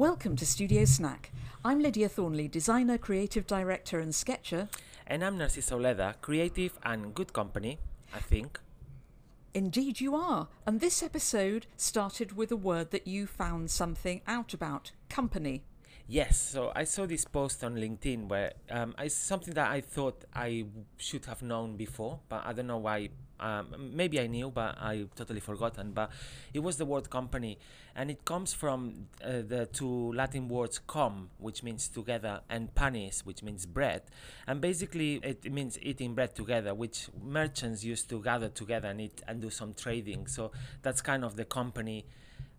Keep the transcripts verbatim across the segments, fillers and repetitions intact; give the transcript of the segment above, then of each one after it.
Welcome to Studio Snack. I'm Lydia Thornley, designer, creative director and sketcher. And I'm Narciso Oleda, creative and good company, I think. Indeed you are. And this episode started with a word that you found something out about, company. Yes, so I saw this post on LinkedIn where um, it's something that I thought I should have known before, but I don't know why. Um, maybe I knew, but I totally forgotten. But it was the word company, and it comes from uh, the two Latin words com, which means together, and panis, which means bread. And basically, it means eating bread together, which merchants used to gather together and eat and do some trading. So that's kind of the company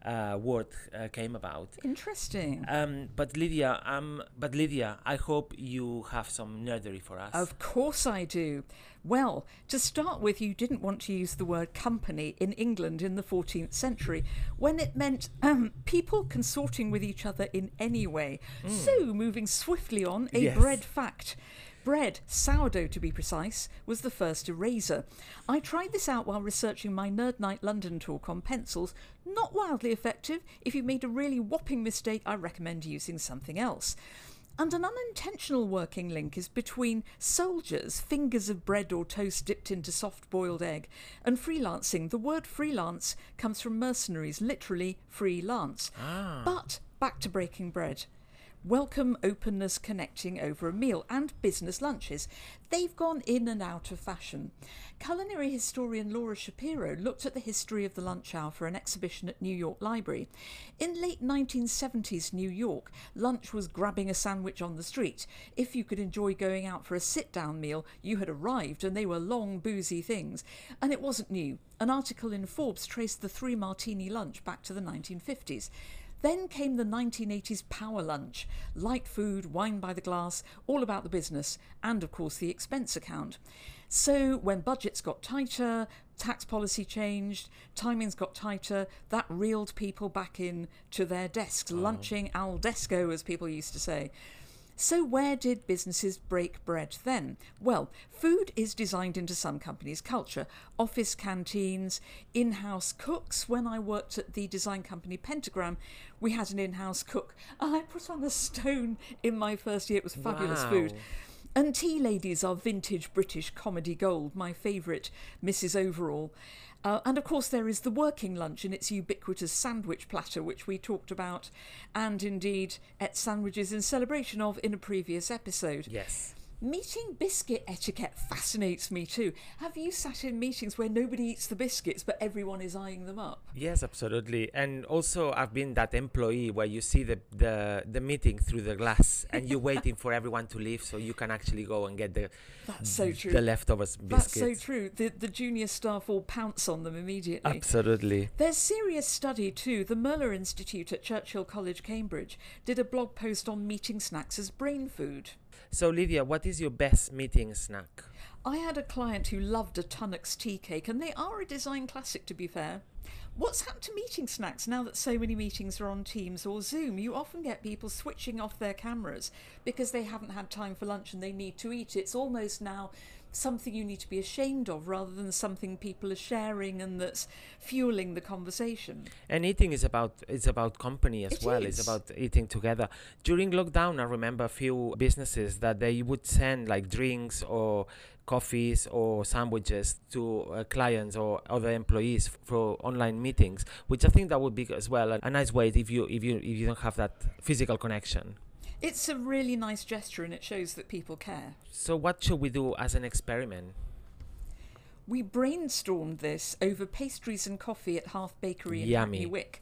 uh, word uh, came about. Interesting. Um, but Lydia, um, but Lydia, I hope you have some nerdery for us. Of course I do. Well, to start with, you didn't want to use the word company in England in the fourteenth century, when it meant um, people consorting with each other in any way. Mm. So, moving swiftly on, a yes. bread fact. Bread, sourdough to be precise, was the first eraser. I tried this out while researching my Nerd Night London talk on pencils. Not wildly effective. If you made a really whopping mistake, I recommend using something else. And an unintentional working link is between soldiers, fingers of bread or toast dipped into soft-boiled egg, and freelancing. The word freelance comes from mercenaries, literally free lance. Ah. But back to breaking bread. Welcome, openness, connecting over a meal, and business lunches. They've gone in and out of fashion. Culinary historian Laura Shapiro looked at the history of the lunch hour for an exhibition at New York Library. In late nineteen seventies New York, lunch was grabbing a sandwich on the street. If you could enjoy going out for a sit-down meal, you had arrived, and they were long, boozy things. And it wasn't new. An article in Forbes traced the three-martini lunch back to the nineteen fifties. Then came the nineteen eighties power lunch, light food, wine by the glass, all about the business, and of course the expense account. So when budgets got tighter, tax policy changed, timings got tighter, that reeled people back in to their desks, oh. lunching al desco, as people used to say. So where did businesses break bread then? Well, food is designed into some companies' culture. Office canteens, in-house cooks. When I worked at the design company Pentagram, we had an in-house cook. I put on a stone in my first year. It was fabulous wow. food. And tea ladies are vintage British comedy gold, my favourite, Mrs Overall. Uh, and of course there is the working lunch in its ubiquitous sandwich platter, which we talked about, and indeed ate sandwiches in celebration of in a previous episode. Yes. Meeting biscuit etiquette fascinates me too. Have you sat in meetings where nobody eats the biscuits but everyone is eyeing them up? Yes, absolutely. And also I've been that employee where you see the the, the meeting through the glass and you're waiting for everyone to leave so you can actually go and get the That's so true. the leftovers biscuits. That's so true. The, the junior staff all pounce on them immediately. Absolutely. There's serious study too. The Moeller Institute at Churchill College, Cambridge did a blog post on meeting snacks as brain food. So, Lydia, what is your best meeting snack? I had a client who loved a Tunnock's tea cake, and they are a design classic, to be fair. What's happened to meeting snacks now that so many meetings are on Teams or Zoom? You often get people switching off their cameras because they haven't had time for lunch and they need to eat. It's almost now something you need to be ashamed of rather than something people are sharing and that's fueling the conversation. And eating is about it's about company as it well. Is. It's about eating together. During lockdown, I remember a few businesses that they would send like drinks or coffees or sandwiches to uh, clients or other employees for online meetings, which I think that would be as well a nice way if you if you if you don't have that physical connection. It's a really nice gesture and it shows that people care. So what should we do as an experiment? We brainstormed this over pastries and coffee at Half Bakery in Hackney Wick.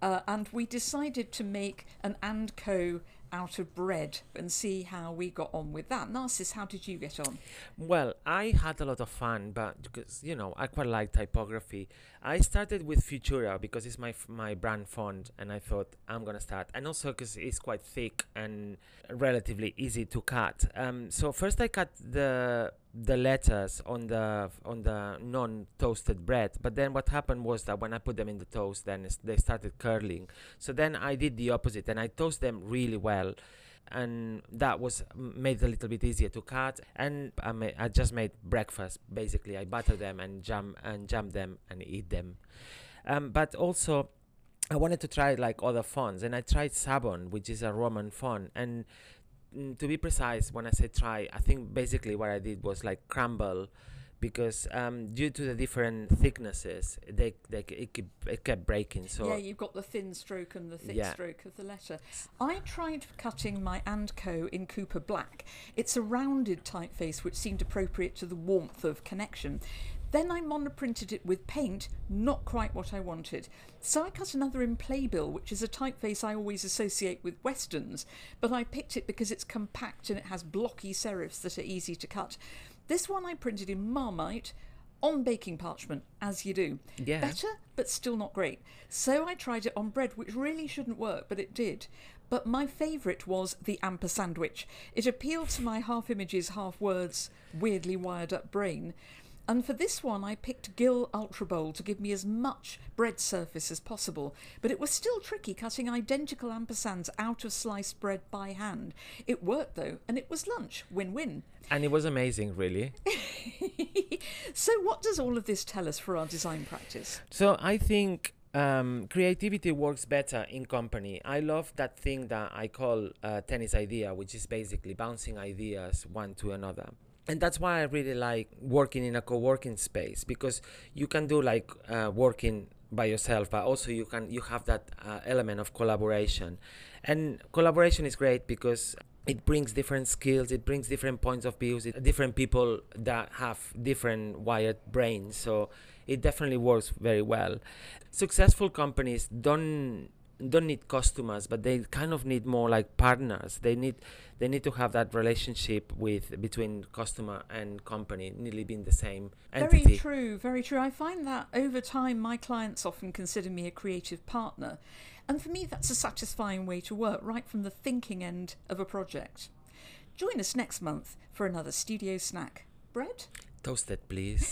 Uh, and we decided to make an and co out of bread and see how we got on with that. Narcis, how did you get on? Well, I had a lot of fun, but because, you know, I quite like typography. I started with Futura because it's my my brand font, and I thought I'm gonna start, and also because it's quite thick and relatively easy to cut. Um, so first I cut the the letters on the on the non-toasted bread, but then what happened was that when I put them in the toast, then they started curling. So then I did the opposite, and I toast them really well. And that was made it a little bit easier to cut, and I, ma I just made breakfast basically. I butter them and jam and jam them and eat them. Um, but also I wanted to try like other fonts, and I tried Sabon, which is a Roman font. And to be precise, when I say try, I think basically what I did was like crumble, because um, due to the different thicknesses, they they it kept, it kept breaking. So yeah, you've got the thin stroke and the thick yeah. stroke of the letter. I tried cutting my and co in Cooper Black. It's a rounded typeface which seemed appropriate to the warmth of connection. Then I monoprinted it with paint, not quite what I wanted. So I cut another in Playbill, which is a typeface I always associate with Westerns, but I picked it because it's compact and it has blocky serifs that are easy to cut. This one I printed in Marmite on baking parchment, as you do. Yeah. Better, but still not great. So I tried it on bread, which really shouldn't work, but it did. But my favourite was the Ampersandwich. It appealed to my half-images, half-words, weirdly wired-up brain. And for this one, I picked Gill Ultra Bowl to give me as much bread surface as possible. But it was still tricky cutting identical ampersands out of sliced bread by hand. It worked, though, and it was lunch. Win-win. And it was amazing, really. So what does all of this tell us for our design practice? So I think um, creativity works better in company. I love that thing that I call uh, tennis idea, which is basically bouncing ideas one to another. And that's why I really like working in a co-working space, because you can do like uh, working by yourself, but also you can you have that uh, element of collaboration. And collaboration is great because it brings different skills, it brings different points of views, it, different people that have different wired brains. So it definitely works very well. Successful companies don't don't need customers, but they kind of need more like partners. They need they need to have that relationship with between customer and company nearly being the same entity. Very true, very true. I find that over time my clients often consider me a creative partner. And for me that's a satisfying way to work right from the thinking end of a project. Join us next month for another studio snack. Bread? Toasted, please.